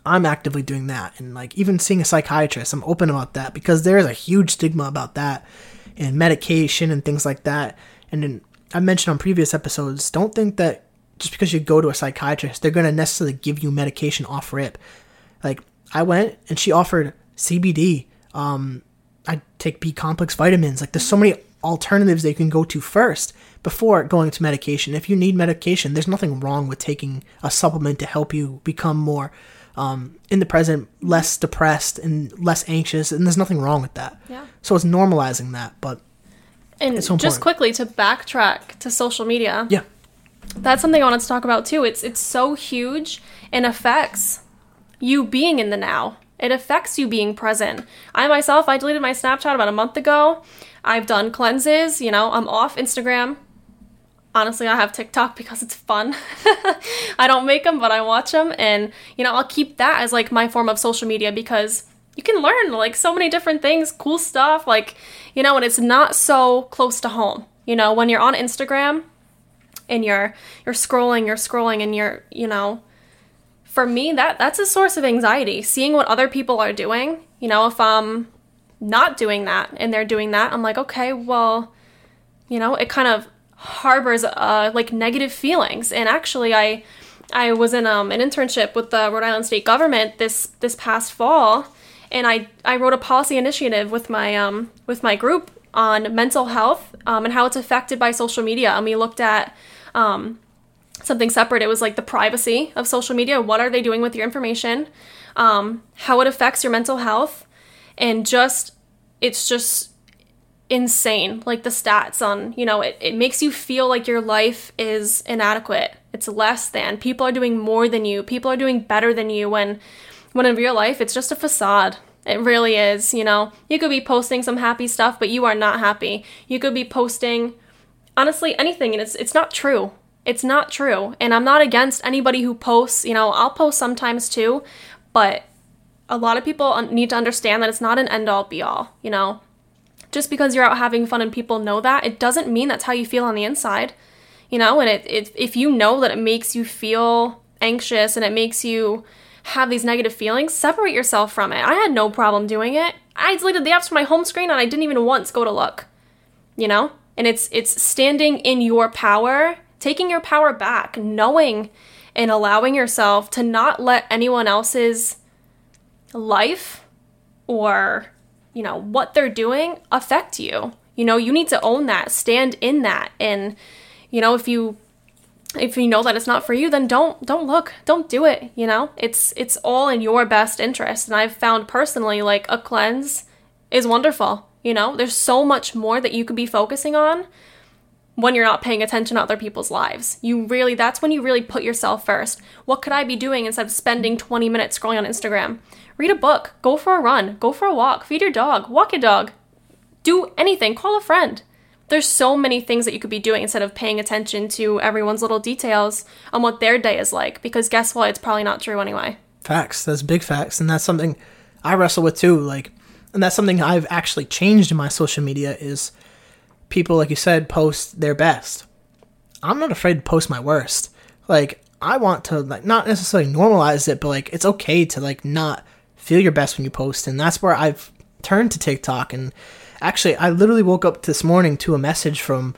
I'm actively doing that. And like, even seeing a psychiatrist, I'm open about that, because there is a huge stigma about that and medication and things like that. And then I mentioned on previous episodes, don't think that just because you go to a psychiatrist, they're going to necessarily give you medication off rip. Like, I went and she offered CBD. I take B complex vitamins. Like, there's so many alternatives that you can go to first before going to medication. If you need medication, there's nothing wrong with taking a supplement to help you become more in the present, less depressed and less anxious, and there's nothing wrong with that. Yeah. So it's normalizing that, but and it's so important. Just quickly to backtrack to social media. Yeah. That's something I wanted to talk about too. It's so huge and affects you being in the now. It affects you being present. I myself, I deleted my Snapchat about a month ago. I've done cleanses, you know, I'm off Instagram. Honestly, I have TikTok because it's fun. I don't make them, but I watch them. And, you know, I'll keep that as like my form of social media, because you can learn like so many different things, cool stuff. Like, you know, and it's not so close to home. You know, when you're on Instagram and you're scrolling and you're, you know, for me, that's a source of anxiety. Seeing what other people are doing, you know, if I'm not doing that and they're doing that, I'm like, okay, well, you know, it kind of harbors like negative feelings. And actually I was in an internship with the Rhode Island state government this past fall, and I wrote a policy initiative with my group on mental health and how it's affected by social media. And we looked at something separate. It was like the privacy of social media. What are they doing with your information? How it affects your mental health, and just it's just insane, like the stats on, you know, it makes you feel like your life is inadequate. It's less than. People are doing more than you. People are doing better than you, when in real life, it's just a facade. It really is, you know. You could be posting some happy stuff, but you are not happy. You could be posting, honestly, anything, and it's not true. It's not true, and I'm not against anybody who posts. You know, I'll post sometimes too, but a lot of people need to understand that it's not an end-all, be-all, you know. Just because you're out having fun and people know that, it doesn't mean that's how you feel on the inside, you know. And if you know that it makes you feel anxious and it makes you have these negative feelings, separate yourself from it. I had no problem doing it. I deleted the apps from my home screen and I didn't even once go to look, you know. And it's standing in your power, taking your power back, knowing and allowing yourself to not let anyone else's life or, you know, what they're doing affect you. You know, you need to own that, stand in that. And, you know, if you know that it's not for you, then don't look, don't do it. You know, it's all in your best interest. And I've found personally, like, a cleanse is wonderful. You know, there's so much more that you could be focusing on when you're not paying attention to other people's lives. That's when you really put yourself first. What could I be doing instead of spending 20 minutes scrolling on Instagram? Read a book, go for a run, go for a walk, feed your dog, walk your dog, do anything, call a friend. There's so many things that you could be doing instead of paying attention to everyone's little details on what their day is like, because guess what? It's probably not true anyway. Facts. That's big facts. And that's something I wrestle with too. Like, and that's something I've actually changed in my social media is people, like you said, post their best. I'm not afraid to post my worst. Like, I want to, like, not necessarily normalize it, but like, it's okay to like not feel your best when you post. And that's where I've turned to TikTok. And actually, I literally woke up this morning to a message from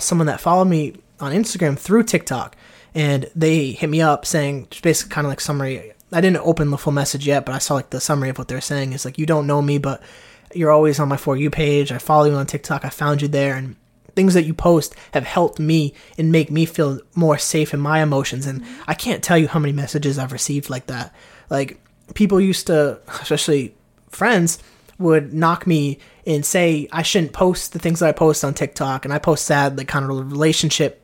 someone that followed me on Instagram through TikTok, and they hit me up saying, just basically kind of like summary. I didn't open the full message yet, but I saw like the summary of what they're saying is like, you don't know me, but you're always on my For You page. I follow you on TikTok. I found you there. And things that you post have helped me and make me feel more safe in my emotions. And I can't tell you how many messages I've received like that. Like, people used to, especially friends, would knock me and say I shouldn't post the things that I post on TikTok, and I post sad, like, kind of relationship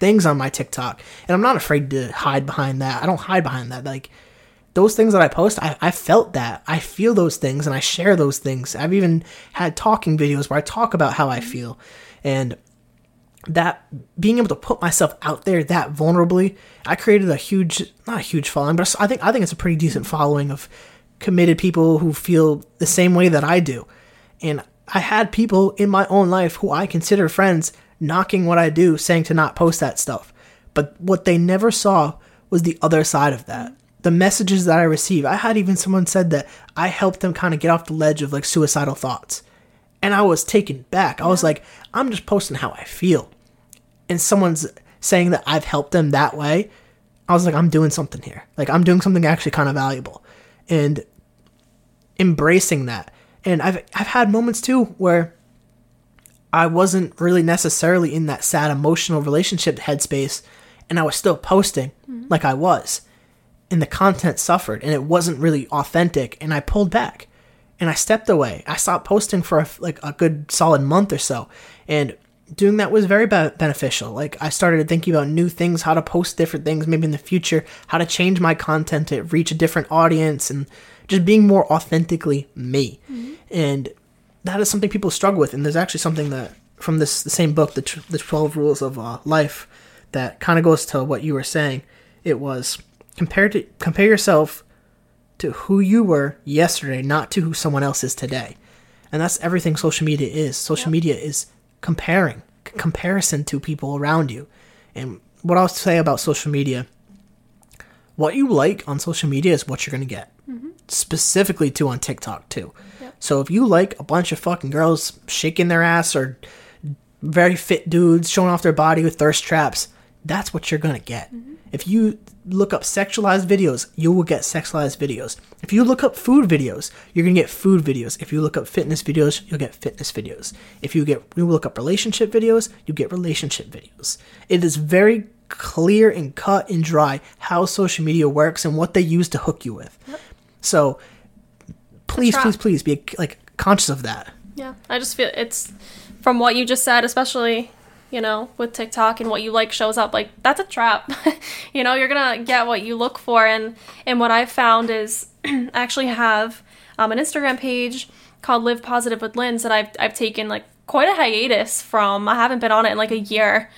things on my TikTok, and I'm not afraid to hide behind that. I don't hide behind that. Like, those things that I post, I felt that. I feel those things, and I share those things. I've even had talking videos where I talk about how I feel, and that being able to put myself out there that vulnerably, I created a huge, not a huge following, but I think it's a pretty decent following of committed people who feel the same way that I do. And I had people in my own life who I consider friends knocking what I do, saying to not post that stuff. But what they never saw was the other side of that. The messages that I receive. I had even someone said that I helped them kind of get off the ledge of, like, suicidal thoughts. And I was taken back. I was like, I'm just posting how I feel. And someone's saying that I've helped them that way. I was like, I'm doing something here. Like, I'm doing something actually kind of valuable. And embracing that. And I've had moments too where I wasn't really necessarily in that sad emotional relationship headspace, and I was still posting like I was, and the content suffered, and it wasn't really authentic, and I pulled back and I stepped away. I stopped posting for a good solid month or so, and doing that was very beneficial. Like, I started thinking about new things, how to post different things, maybe in the future, how to change my content to reach a different audience, and just being more authentically me. And that is something people struggle with. And there's actually something that from the same book, the 12 Rules of Life, that kind of goes to what you were saying. It was compare yourself to who you were yesterday, not to who someone else is today. And that's everything social media is. Social media is comparison to people around you. And what I'll say about social media, what you like on social media is what you're going to get. Specifically too on TikTok too. So if you like a bunch of fucking girls shaking their ass or very fit dudes showing off their body with thirst traps, that's what you're going to get. If you look up sexualized videos, you will get sexualized videos. If you look up food videos, you're going to get food videos. If you look up fitness videos, you'll get fitness videos. If you look up relationship videos, you get relationship videos. It is very clear and cut and dry how social media works and what they use to hook you with. So please be, like, conscious of that. Yeah, I just feel it's from what you just said, especially, you know, with TikTok and what you like shows up, like, that's a trap. You know, you're going to get what you look for. And what I've found is I actually have an Instagram page called Live Positive with Lynn that I've taken, like, quite a hiatus from. I haven't been on it in, like, a year.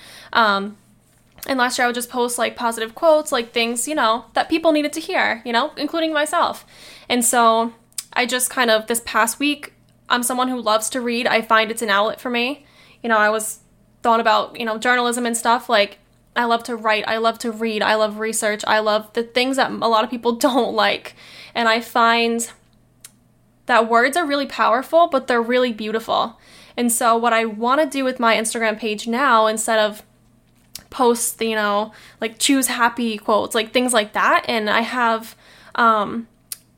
And last year I would just post, like, positive quotes, like, things, you know, that people needed to hear, you know, including myself. And so I just kind of, this past week, I'm someone who loves to read. I find it's an outlet for me. You know, I was thought about, you know, journalism and stuff. Like, I love to write, I love to read, I love research, I love the things that a lot of people don't like. And I find that words are really powerful, but they're really beautiful. And so what I want to do with my Instagram page now, instead of post, you know, like, choose happy quotes, like, things like that, and I have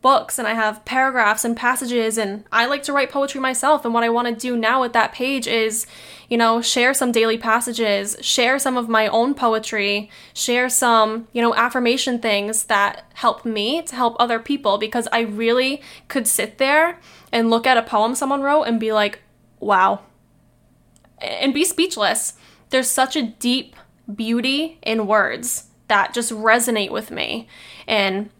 books, and I have paragraphs and passages, and I like to write poetry myself. And what I want to do now with that page is, you know, share some daily passages, share some of my own poetry, share some, you know, affirmation things that help me to help other people, because I really could sit there and look at a poem someone wrote and be like, wow, and be speechless. There's such a deep beauty in words that just resonate with me. And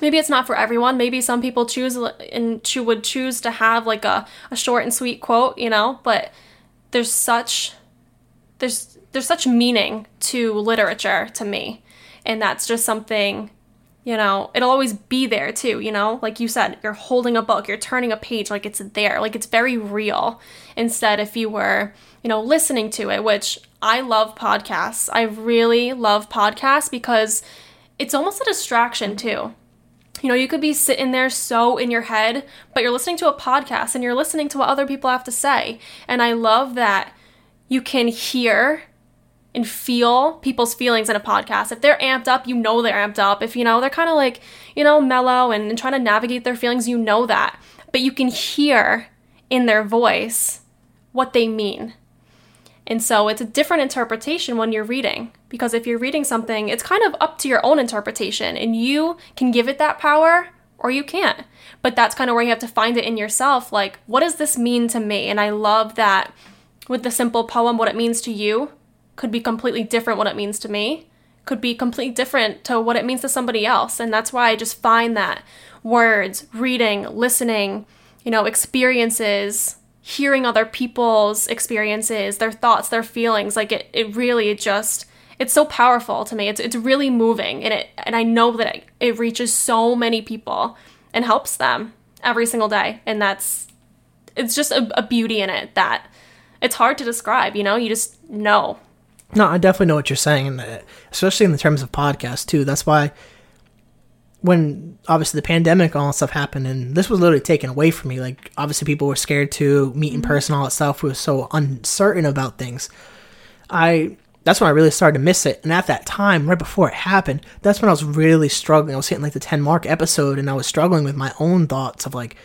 maybe it's not for everyone. Maybe some people would choose to have, like, a short and sweet quote, you know, but there's such meaning to literature to me. And that's just something, you know, it'll always be there too, you know, like you said, you're holding a book, you're turning a page, like, it's there, like, it's very real. Instead, if you were, you know, listening to it, which I love podcasts. I really love podcasts because it's almost a distraction too. You know, you could be sitting there so in your head, but you're listening to a podcast and you're listening to what other people have to say. And I love that you can hear and feel people's feelings in a podcast. If they're amped up, you know they're amped up. If, you know, they're kind of, like, you know, mellow and trying to navigate their feelings, you know that. But you can hear in their voice what they mean. And so it's a different interpretation when you're reading, because if you're reading something, it's kind of up to your own interpretation, and you can give it that power or you can't. But that's kind of where you have to find it in yourself, like, what does this mean to me? And I love that with the simple poem, what it means to you could be completely different what it means to me, could be completely different to what it means to somebody else. And that's why I just find that words, reading, listening, experiences, hearing other people's experiences, their thoughts, their feelings, like it really it's so powerful to me. It's really moving, and I know that it reaches so many people and helps them every single day. And it's just a beauty in it that it's hard to describe, you just know. No, I definitely know what you're saying, especially in the terms of podcasts too. That's why when obviously the pandemic, all that stuff happened, and this was literally taken away from me. Like, obviously people were scared to meet in person, all that stuff. We were so uncertain about things. That's when I really started to miss it. And at that time, right before it happened, that's when I was really struggling. I was hitting like the 10 mark episode, and I was struggling with my own thoughts of like,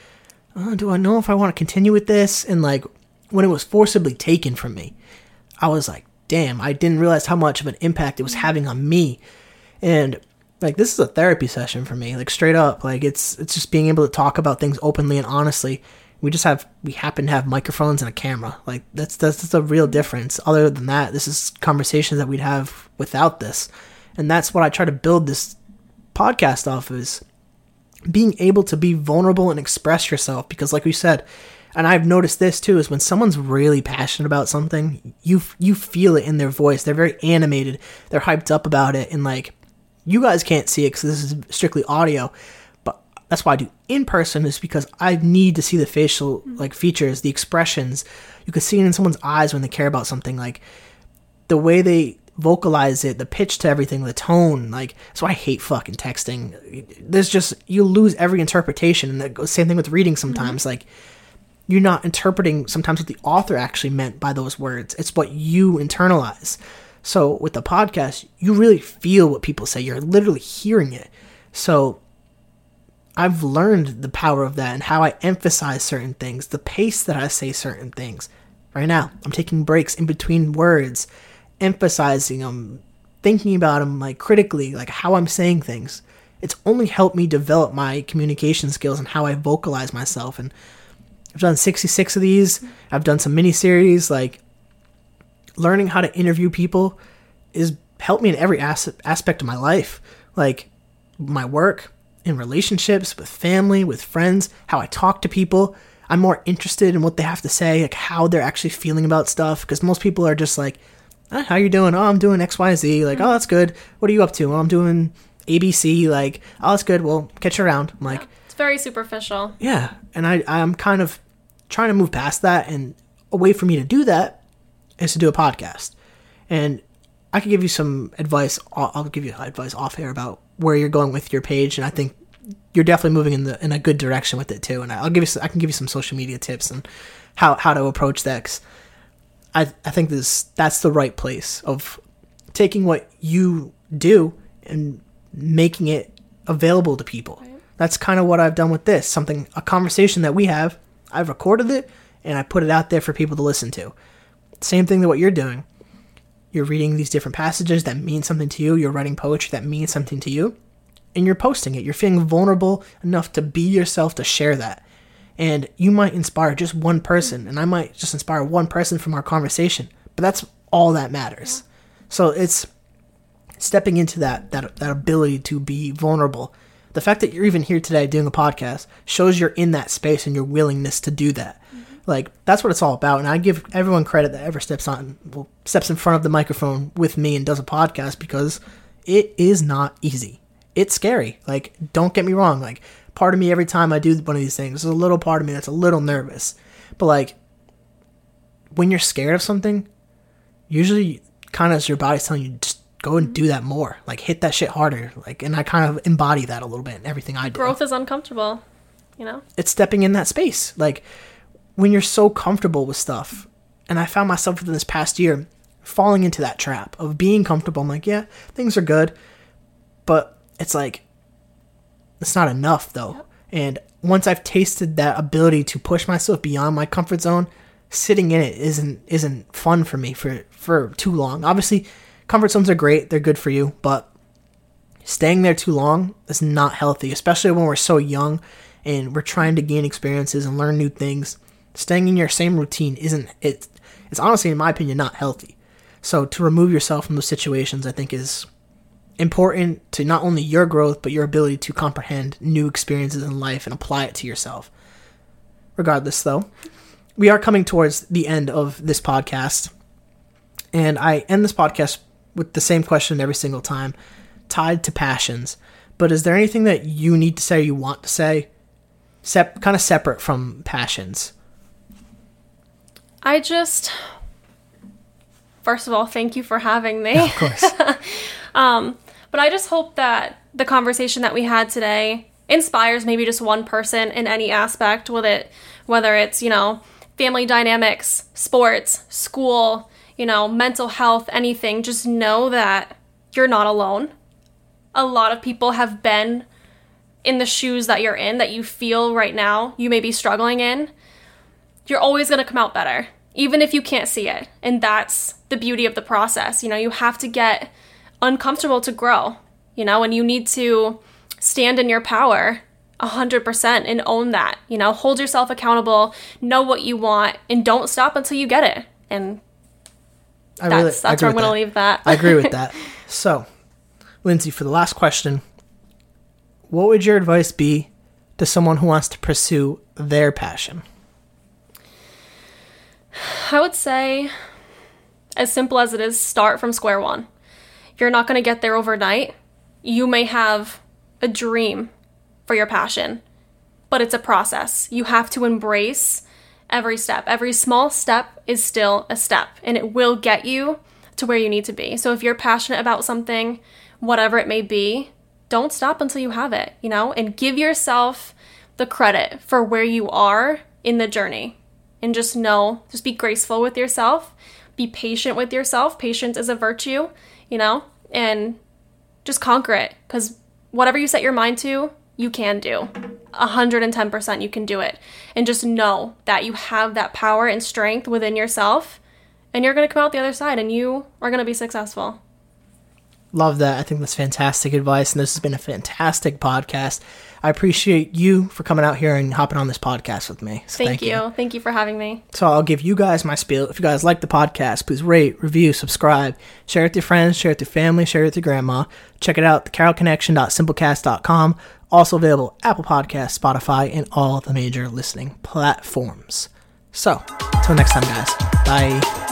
do I know if I want to continue with this? And like, when it was forcibly taken from me, I was like, damn, I didn't realize how much of an impact it was having on me. And like, this is a therapy session for me, like straight up. Like it's just being able to talk about things openly and honestly. We happen to have microphones and a camera. Like that's a real difference. Other than that, this is conversations that we'd have without this. And that's what I try to build this podcast off, is being able to be vulnerable and express yourself. Because like we said, and I've noticed this too, is when someone's really passionate about something, you feel it in their voice. They're very animated. They're hyped up about it. And like, you guys can't see it because this is strictly audio, but that's why I do in person, is because I need to see the facial like features, the expressions. You can see it in someone's eyes when they care about something, like the way they vocalize it, the pitch to everything, the tone. Like, so I hate fucking texting. There's just, you lose every interpretation, and the same thing with reading sometimes. Like, you're not interpreting sometimes what the author actually meant by those words. It's what you internalize. So with the podcast, you really feel what people say. You're literally hearing it. So I've learned the power of that and how I emphasize certain things, the pace that I say certain things. Right now, I'm taking breaks in between words, emphasizing them, thinking about them like critically, like how I'm saying things. It's only helped me develop my communication skills and how I vocalize myself. And I've done 66 of these. I've done some mini series, like, learning how to interview people is helped me in every aspect of my life, like my work, in relationships, with family, with friends, how I talk to people. I'm more interested in what they have to say, like how they're actually feeling about stuff, because most people are just like, how you doing? Oh, I'm doing X, Y, Z. Like, oh, that's good. What are you up to? Oh, I'm doing ABC. Like, oh, that's good. Well, catch you around. I'm like, yeah, it's very superficial. Yeah, and I'm kind of trying to move past that, and a way for me to do that is to do a podcast. And I could give you some advice. I'll give you advice off air about where you're going with your page, and I think you're definitely moving in a good direction with it too. And I can give you some social media tips and how to approach that. 'Cause I think that's the right place of taking what you do and making it available to people. Right. That's kind of what I've done with this. A conversation that we have, I've recorded it and I put it out there for people to listen to. Same thing to what you're doing. You're reading these different passages that mean something to you. You're writing poetry that means something to you. And you're posting it. You're feeling vulnerable enough to be yourself, to share that. And you might inspire just one person. And I might just inspire one person from our conversation. But that's all that matters. Yeah. So it's stepping into that ability to be vulnerable. The fact that you're even here today doing a podcast shows you're in that space and your willingness to do that. Like, that's what it's all about. And I give everyone credit that ever steps in front of the microphone with me and does a podcast, because it is not easy. It's scary. Like, don't get me wrong. Like, part of me, every time I do one of these things, there's a little part of me that's a little nervous. But like, when you're scared of something, usually kind of your body's telling you, just go and do that more. Like, hit that shit harder. Like, and I kind of embody that a little bit in everything I do. Growth is uncomfortable, It's stepping in that space. Like, when you're so comfortable with stuff, and I found myself within this past year falling into that trap of being comfortable. I'm like, yeah, things are good, but it's like, it's not enough though. Yep. And once I've tasted that ability to push myself beyond my comfort zone, sitting in it isn't fun for me for too long. Obviously, comfort zones are great. They're good for you, but staying there too long is not healthy, especially when we're so young and we're trying to gain experiences and learn new things. Staying in your same routine it's honestly, in my opinion, not healthy. So to remove yourself from those situations, I think, is important to not only your growth, but your ability to comprehend new experiences in life and apply it to yourself. Regardless, though, we are coming towards the end of this podcast, and I end this podcast with the same question every single time, tied to passions. But is there anything that you need to say, you want to say, kind of separate from passions? I just, first of all, thank you for having me. Yeah, of course. But I just hope that the conversation that we had today inspires maybe just one person in any aspect with it, whether it's, family dynamics, sports, school, mental health, anything. Just know that you're not alone. A lot of people have been in the shoes that you're in, that you feel right now you may be struggling in. You're always going to come out better, even if you can't see it. And that's the beauty of the process. You have to get uncomfortable to grow, and you need to stand in your power 100% and own that, hold yourself accountable, know what you want, and don't stop until you get it. And that's where I'm going to leave that. I agree with that. So, Lindsay, for the last question, what would your advice be to someone who wants to pursue their passion? I would say, as simple as it is, start from square one. You're not going to get there overnight. You may have a dream for your passion, but it's a process. You have to embrace every step. Every small step is still a step, and it will get you to where you need to be. So if you're passionate about something, whatever it may be, don't stop until you have it, and give yourself the credit for where you are in the journey. And just be graceful with yourself. Be patient with yourself. Patience is a virtue, and just conquer it. Because whatever you set your mind to, you can do. 110% you can do it. And just know that you have that power and strength within yourself. And you're going to come out the other side, and you are going to be successful. Love that. I think that's fantastic advice. And this has been a fantastic podcast. I appreciate you for coming out here and hopping on this podcast with me. So thank you. Thank you for having me. So I'll give you guys my spiel. If you guys like the podcast, please rate, review, subscribe, share it with your friends, share it with your family, share it with your grandma. Check it out, thecarrollconnection.simplecast.com. Also available Apple Podcasts, Spotify, and all the major listening platforms. So until next time, guys. Bye.